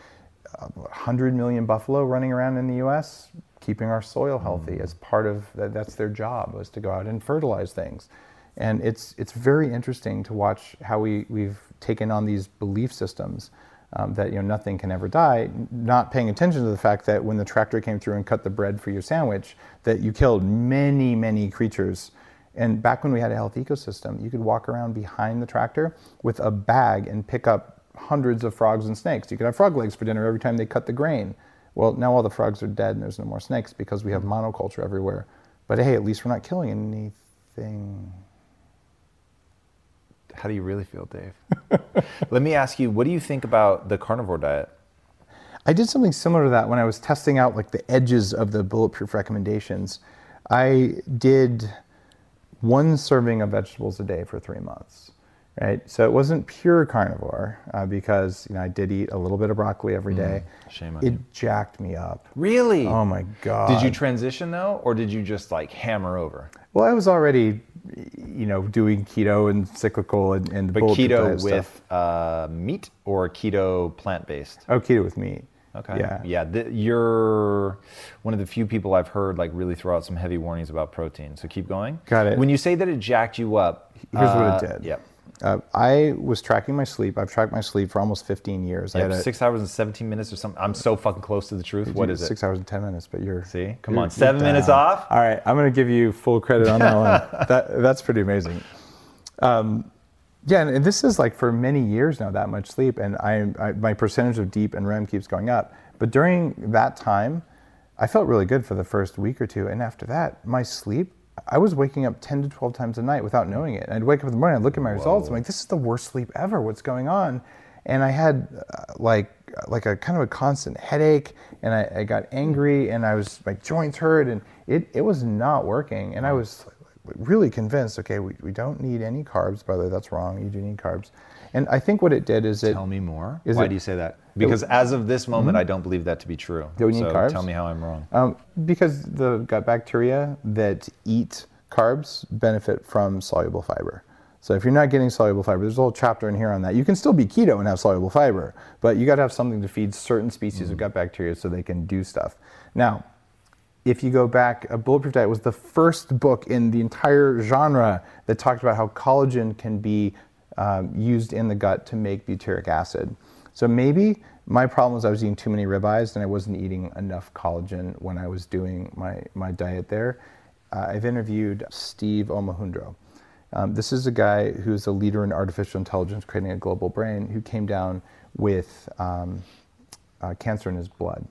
one hundred million buffalo running around in the U S keeping our soil healthy mm. as part of that. That's their job, was to go out and fertilize things. And it's it's very interesting to watch how we we've taken on these belief systems um, that you know nothing can ever die, not paying attention to the fact that when the tractor came through and cut the bread for your sandwich, that you killed many many creatures. And back when we had a health ecosystem, you could walk around behind the tractor with a bag and pick up hundreds of frogs and snakes. You could have frog legs for dinner every time they cut the grain. Well, now all the frogs are dead and there's no more snakes because we have monoculture everywhere. But hey, at least we're not killing anything. How do you really feel, Dave? Let me ask you, what do you think about the carnivore diet? I did something similar to that when I was testing out like the edges of the Bulletproof recommendations. I did one serving of vegetables a day for three months, right? So it wasn't pure carnivore uh, because you know I did eat a little bit of broccoli every day. Mm, shame on you. It jacked me up. Really? Oh my God. Did you transition though, or did you just like hammer over? Well, I was already, you know, doing keto and cyclical and, and but keto with uh, meat or keto plant-based? Oh, keto with meat. Okay. Yeah. Yeah. The, you're one of the few people I've heard like really throw out some heavy warnings about protein. So keep going. Got it. When you say that it jacked you up, here's uh, what it did. Yep. Uh, I was tracking my sleep. I've tracked my sleep for almost fifteen years. Yeah, I had a, six hours and seventeen minutes or something. I'm so fucking close to the truth. What is it? Six hours and ten minutes, but you're... See? Come you're, on. Seven minutes off? All right. I'm going to give you full credit on that one. That, that's pretty amazing. Um, yeah, and, and this is like for many years now, that much sleep. And I, I, my percentage of deep and REM keeps going up. But during that time, I felt really good for the first week or two. And after that, my sleep... I was waking up ten to twelve times a night without knowing it. And I'd wake up in the morning, I'd look at my Whoa. results, I'm like, this is the worst sleep ever, what's going on? And I had uh, like like a kind of a constant headache, and I, I got angry, and I was, my joints hurt, and it, it was not working. And I was really convinced, okay, we, we don't need any carbs, brother, that's wrong, you do need carbs. And I think what it did is it- Tell me more, why it, do you say that? Because it, as of this moment, mm-hmm. I don't believe that to be true. Do we need so carbs? Tell me how I'm wrong. Um, because the gut bacteria that eat carbs benefit from soluble fiber. So if you're not getting soluble fiber, there's a whole chapter in here on that. You can still be keto and have soluble fiber, but you gotta have something to feed certain species mm-hmm. of gut bacteria so they can do stuff. Now, if you go back, A Bulletproof Diet was the first book in the entire genre that talked about how collagen can be um, used in the gut to make butyric acid. So maybe my problem was I was eating too many ribeyes and I wasn't eating enough collagen when I was doing my, my diet there. Uh, I've interviewed Steve Omohundro. Um, this is a guy who's a leader in artificial intelligence, creating a global brain, who came down with um, uh, cancer in his blood.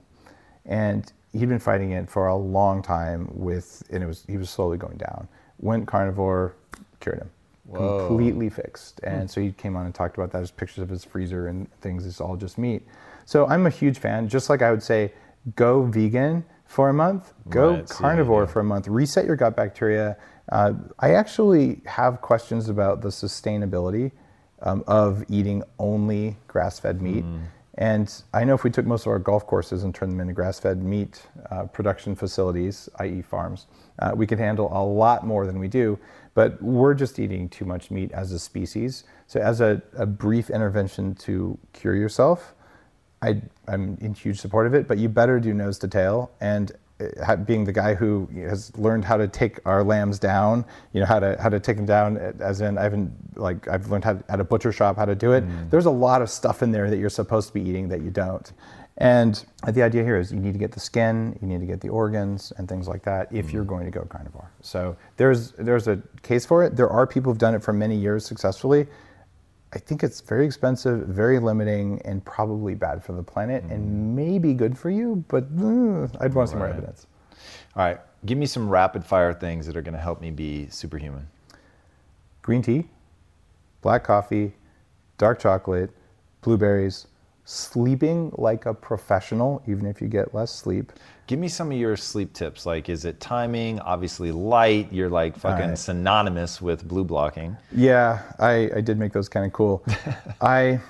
And he'd been fighting it for a long time with, and it was he was slowly going down. Went carnivore, cured him. Whoa. Completely fixed. And so he came on and talked about that. There's pictures of his freezer and things. It's all just meat. So I'm a huge fan. Just like I would say, go vegan for a month, go right, carnivore yeah, yeah. for a month, reset your gut bacteria. Uh, I actually have questions about the sustainability um, of eating only grass-fed meat. Mm. And I know if we took most of our golf courses and turned them into grass-fed meat uh, production facilities, that is farms, uh, we could handle a lot more than we do. But we're just eating too much meat as a species. So as a, a brief intervention to cure yourself, I, I'm in huge support of it, but you better do nose to tail. And being the guy who has learned how to take our lambs down, you know, how to how to take them down, as in I haven't, like, I've learned how to, at a butcher shop how to do it. Mm. There's a lot of stuff in there that you're supposed to be eating that you don't. And the idea here is you need to get the skin, you need to get the organs and things like that if you're going to go carnivore. So there's there's a case for it. There are people who've done it for many years successfully. I think it's very expensive, very limiting, and probably bad for the planet, mm. and maybe good for you, but uh, I'd want right. some more evidence. All right, give me some rapid fire things that are gonna help me be superhuman. Green tea, black coffee, dark chocolate, blueberries, sleeping like a professional, even if you get less sleep. Give me some of your sleep tips. Like, is it timing? Obviously light, you're like fucking right. synonymous with blue blocking. Yeah, I, I did make those kind of cool. I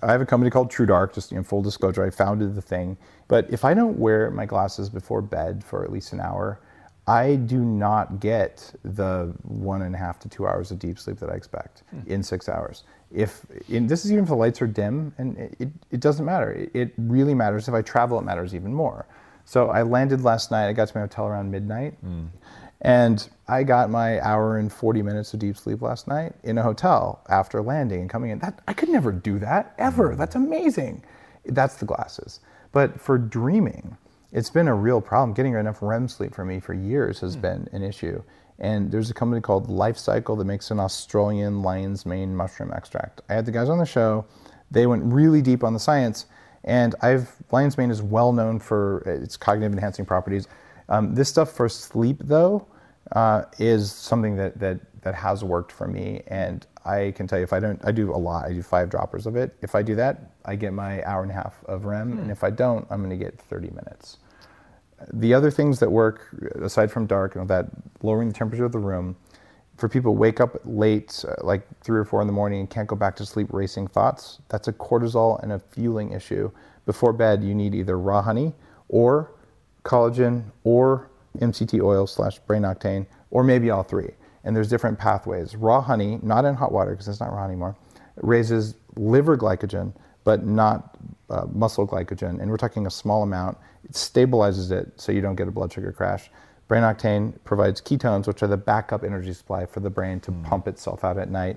I have a company called True Dark, just in full disclosure, I founded the thing. But if I don't wear my glasses before bed for at least an hour, I do not get the one and a half to two hours of deep sleep that I expect hmm. in six hours. If in, this is even if the lights are dim, and it, it, it doesn't matter. It, it really matters. If I travel, it matters even more. So I landed last night. I got to my hotel around midnight, mm. and I got my hour and forty minutes of deep sleep last night in a hotel after landing and coming in. That I could never do that ever. Mm. That's amazing. That's the glasses. But for dreaming, it's been a real problem. Getting enough R E M sleep for me for years has mm. been an issue. And there's a company called Life Cycle that makes an Australian lion's mane mushroom extract. I had the guys on the show. They went really deep on the science. And I've lion's mane is well known for its cognitive enhancing properties. Um, this stuff for sleep, though, uh, is something that, that that has worked for me. And I can tell you, if I don't, I do a lot. I do five droppers of it. If I do that, I get my hour and a half of R E M. Mm. And if I don't, I'm going to get thirty minutes. The other things that work, aside from dark, you know, that lowering the temperature of the room, for people who wake up late, like three or four in the morning and can't go back to sleep, racing thoughts, that's a cortisol and a fueling issue. Before bed, you need either raw honey or collagen or M C T oil slash brain octane, or maybe all three. And there's different pathways. Raw honey, not in hot water because it's not raw anymore, raises liver glycogen, but not uh, muscle glycogen. And we're talking a small amount. It stabilizes it so you don't get a blood sugar crash. Brain octane provides ketones, which are the backup energy supply for the brain to mm. pump itself out at night.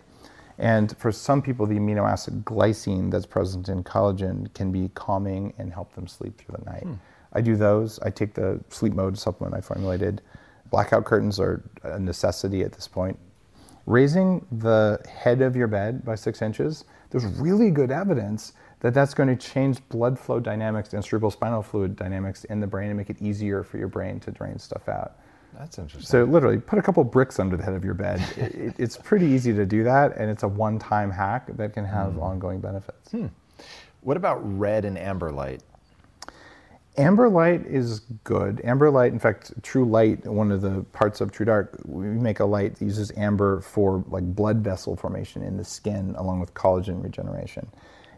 And for some people, the amino acid glycine that's present in collagen can be calming and help them sleep through the night. Mm. I do those. I take the sleep mode supplement I formulated. Blackout curtains are a necessity at this point. Raising the head of your bed by six inches, there's really good evidence that that's going to change blood flow dynamics and cerebral spinal fluid dynamics in the brain and make it easier for your brain to drain stuff out. That's interesting. So literally, put a couple bricks under the head of your bed. it, it's pretty easy to do that, and it's a one-time hack that can have mm. ongoing benefits. Hmm. What about red and amber light? Amber light is good. Amber light, in fact, True Light, one of the parts of True Dark, we make a light that uses amber for like blood vessel formation in the skin along with collagen regeneration.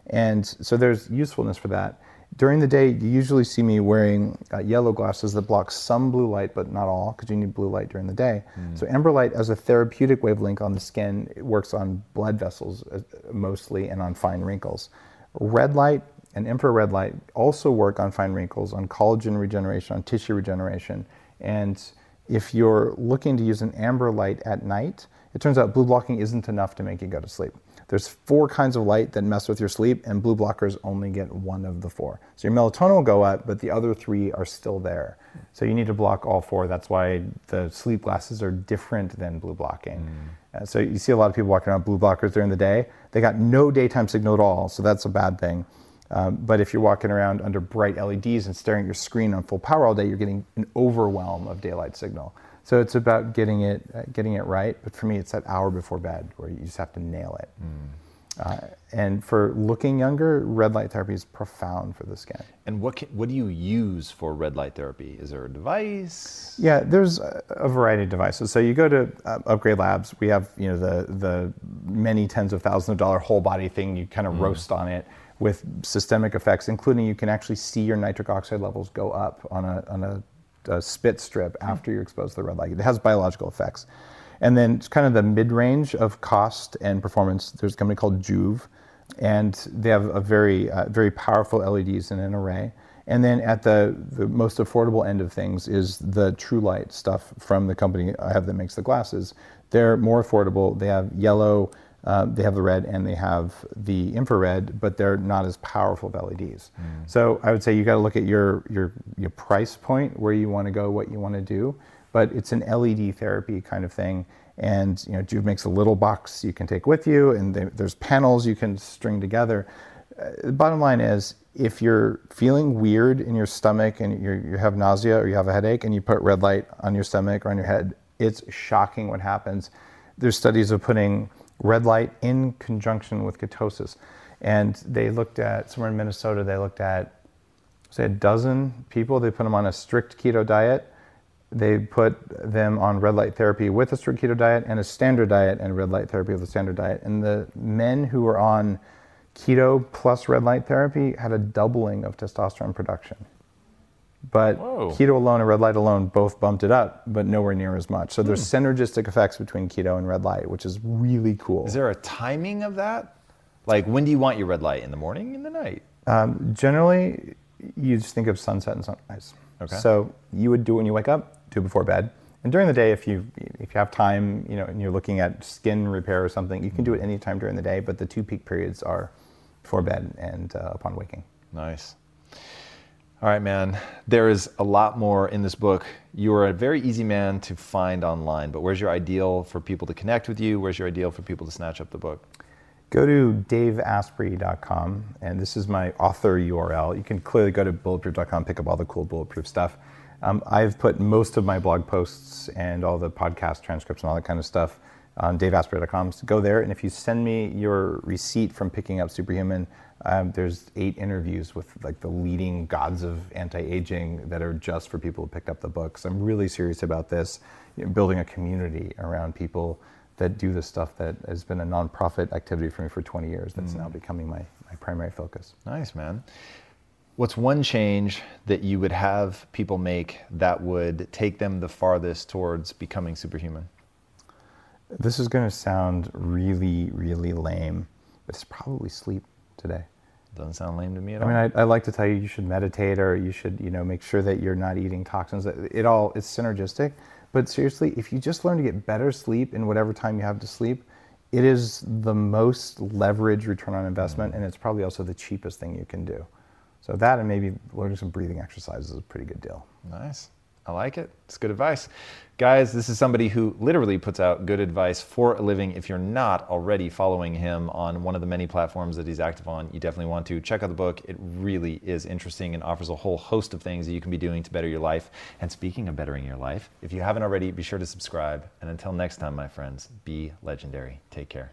And so there's usefulness for that. During the day, you usually see me wearing uh, yellow glasses that block some blue light, but not all, because you need blue light during the day. Mm. So amber light as a therapeutic wavelength on the skin, it works on blood vessels uh, mostly and on fine wrinkles. Red light and infrared light also work on fine wrinkles, on collagen regeneration, on tissue regeneration. And if you're looking to use an amber light at night, it turns out blue blocking isn't enough to make you go to sleep. There's four kinds of light that mess with your sleep, and blue blockers only get one of the four. So your melatonin will go up, but the other three are still there. So you need to block all four. That's why the sleep glasses are different than blue blocking. Mm. Uh, so you see a lot of people walking around blue blockers during the day. They got no daytime signal at all, so that's a bad thing. Um, but if you're walking around under bright L E Ds and staring at your screen on full power all day, you're getting an overwhelm of daylight signal. So it's about getting it uh, getting it right. But for me, it's that hour before bed where you just have to nail it. Mm. Uh, and for looking younger, red light therapy is profound for the skin. And what can, what do you use for red light therapy? Is there a device? Yeah, there's a, a variety of devices. So you go to uh, Upgrade Labs. We have you know the the many tens of thousands of dollar whole body thing. You kind of mm. roast on it with systemic effects, including you can actually see your nitric oxide levels go up on a on a a spit strip after you're exposed to the red light. It has biological effects. And then it's kind of the mid-range of cost and performance. There's a company called Juve, and they have a very uh, very powerful L E Ds in an array. And then at the, the most affordable end of things is the True Light stuff from the company I have that makes the glasses. They're more affordable. They have yellow, uh, they have the red, and they have the infrared, but they're not as powerful of L E Ds. Mm. So I would say you got to look at your, your your price point, where you want to go, what you want to do. But it's an L E D therapy kind of thing, and you know Juve makes a little box you can take with you, and they, there's panels you can string together. Uh, the bottom line is, if you're feeling weird in your stomach and you're, you have nausea or you have a headache, and you put red light on your stomach or on your head, it's shocking what happens. There's studies of putting red light in conjunction with ketosis. And they looked at, somewhere in Minnesota, they looked at, say, a dozen people. They put them on a strict keto diet. They put them on red light therapy with a strict keto diet and a standard diet and red light therapy with a standard diet. And the men who were on keto plus red light therapy had a doubling of testosterone production. But Whoa. Keto alone and red light alone both bumped it up, but nowhere near as much. So there's hmm. synergistic effects between keto and red light, which is really cool. Is there a timing of that? Like, when do you want your red light? In the morning, in the night? Um, generally, you just think of sunset and sunrise. Okay. So you would do it when you wake up, do it before bed. And during the day, if you if you have time, you know, and you're looking at skin repair or something, you can do it any time during the day, but the two peak periods are before bed and uh, upon waking. Nice. All right, man. There is a lot more in this book. You are a very easy man to find online, but where's your ideal for people to connect with you? Where's your ideal for people to snatch up the book? Go to Dave Asprey dot com, and this is my author U R L. You can clearly go to Bulletproof dot com, pick up all the cool Bulletproof stuff. Um, I've put most of my blog posts and all the podcast transcripts and all that kind of stuff on Dave Asprey dot com. So go there, and if you send me your receipt from picking up Superhuman, um, there's eight interviews with like the leading gods of anti-aging that are just for people who picked up the book. So I'm really serious about this, you know, building a community around people that do this stuff that has been a nonprofit activity for me for twenty years that's mm. now becoming my, my primary focus. Nice, man. What's one change that you would have people make that would take them the farthest towards becoming superhuman? This is gonna sound really, really lame, but it's probably sleep today. Doesn't sound lame to me at all. I mean, I, I like to tell you, you should meditate, or you should, you know, make sure that you're not eating toxins. It all, it's synergistic. But seriously, if you just learn to get better sleep in whatever time you have to sleep, it is the most leverage return on investment, mm-hmm. and it's probably also the cheapest thing you can do. So that, and maybe learning some breathing exercises is a pretty good deal. Nice. I like it. It's good advice. Guys, this is somebody who literally puts out good advice for a living. If you're not already following him on one of the many platforms that he's active on, you definitely want to check out the book. It really is interesting and offers a whole host of things that you can be doing to better your life. And speaking of bettering your life, if you haven't already, be sure to subscribe. And until next time, my friends, be legendary. Take care.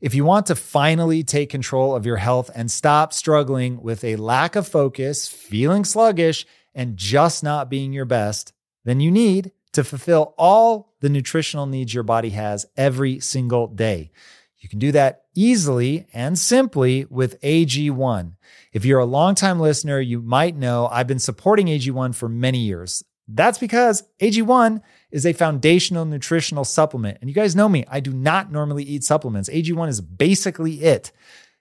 If you want to finally take control of your health and stop struggling with a lack of focus, feeling sluggish, and just not being your best, then you need to fulfill all the nutritional needs your body has every single day. You can do that easily and simply with A G one. If you're a longtime listener, you might know I've been supporting A G one for many years. That's because A G one is a foundational nutritional supplement. And you guys know me, I do not normally eat supplements. A G one is basically it.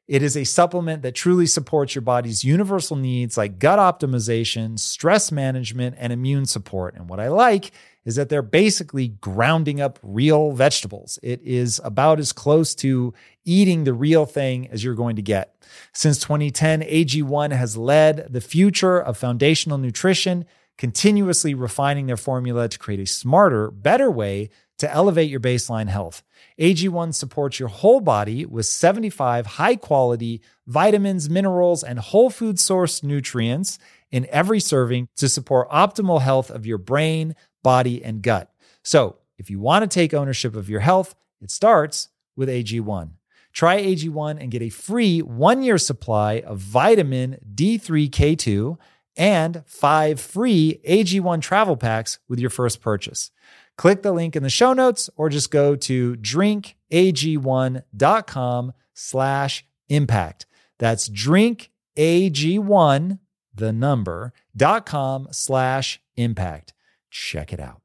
It is a supplement that truly supports your body's universal needs like gut optimization, stress management, and immune support. And what I like is that they're basically grounding up real vegetables. It is about as close to eating the real thing as you're going to get. Since twenty ten, A G one has led the future of foundational nutrition, continuously refining their formula to create a smarter, better way to elevate your baseline health. A G one supports your whole body with seventy-five high-quality vitamins, minerals, and whole food source nutrients in every serving to support optimal health of your brain, body, and gut. So if you want to take ownership of your health, it starts with A G one. Try A G one and get a free one-year supply of vitamin D three K two and five free A G one travel packs with your first purchase. Click the link in the show notes or just go to drinkag1.com slash impact. That's drinkag1, the number, dot com slash impact. Check it out.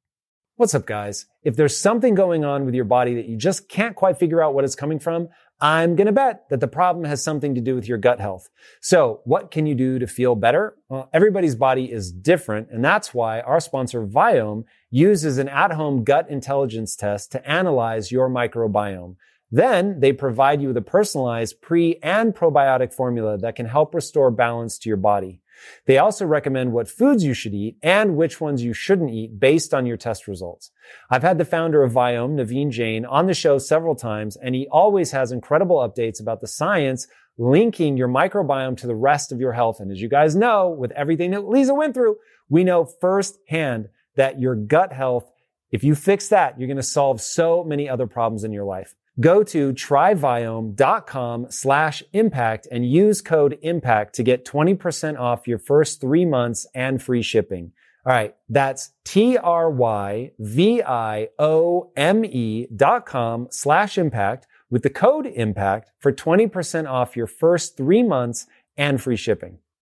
What's up, guys? If there's something going on with your body that you just can't quite figure out what it's coming from, I'm going to bet that the problem has something to do with your gut health. So what can you do to feel better? Well, everybody's body is different, and that's why our sponsor Viome uses an at-home gut intelligence test to analyze your microbiome. Then they provide you with a personalized pre and probiotic formula that can help restore balance to your body. They also recommend what foods you should eat and which ones you shouldn't eat based on your test results. I've had the founder of Viome, Naveen Jain, on the show several times, and he always has incredible updates about the science linking your microbiome to the rest of your health. And as you guys know, with everything that Lisa went through, we know firsthand that your gut health, if you fix that, you're going to solve so many other problems in your life. Go to tryviome.com slash impact and use code impact to get twenty percent off your first three months and free shipping. All right. That's T-R-Y-V-I-O-M-E dot com slash impact with the code impact for twenty percent off your first three months and free shipping.